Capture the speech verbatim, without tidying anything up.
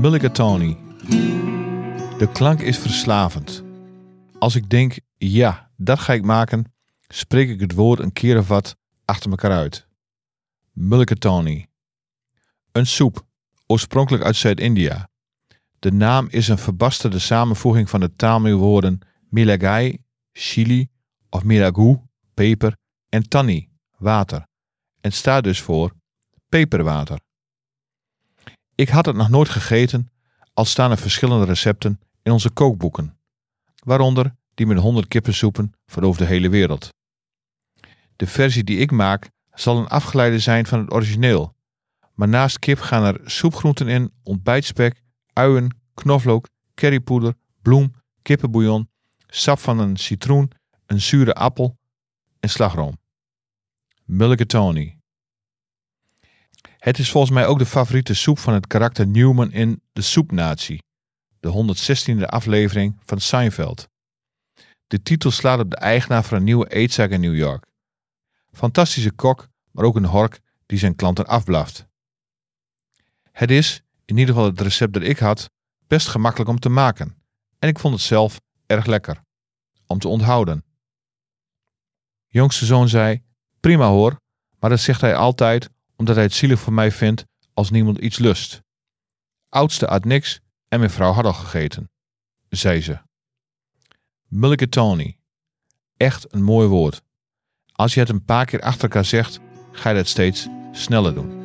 Mulligatawny. De klank is verslavend. Als ik denk, ja, dat ga ik maken, spreek ik het woord een keer of wat achter elkaar uit. Mulligatawny. Een soep, oorspronkelijk uit Zuid-India. De naam is een verbasterde samenvoeging van de Tamil-woorden milagai, chili of milagu, peper, en tani, water. En staat dus voor peperwater. Ik had het nog nooit gegeten, al staan er verschillende recepten in onze kookboeken. Waaronder die met honderd kippensoepen van over de hele wereld. De versie die ik maak zal een afgeleide zijn van het origineel. Maar naast kip gaan er soepgroenten in, ontbijtspek, uien, knoflook, currypoeder, bloem, kippenbouillon, sap van een citroen, een zure appel en slagroom. Mulligatawny. Het is volgens mij ook de favoriete soep van het karakter Newman in The Soup Nazi, de honderdzestiende aflevering van Seinfeld. De titel slaat op de eigenaar van een nieuwe eetzaak in New York. Fantastische kok, maar ook een hork die zijn klanten afblaft. Het is, in ieder geval het recept dat ik had, best gemakkelijk om te maken. En ik vond het zelf erg lekker. Om te onthouden. Jongste zoon zei, prima hoor, maar dat zegt hij altijd omdat hij het zielig voor mij vindt als niemand iets lust. Oudste at niks en mijn vrouw had al gegeten, zei ze. Mulligatawny. Echt een mooi woord. Als je het een paar keer achter elkaar zegt, ga je dat steeds sneller doen.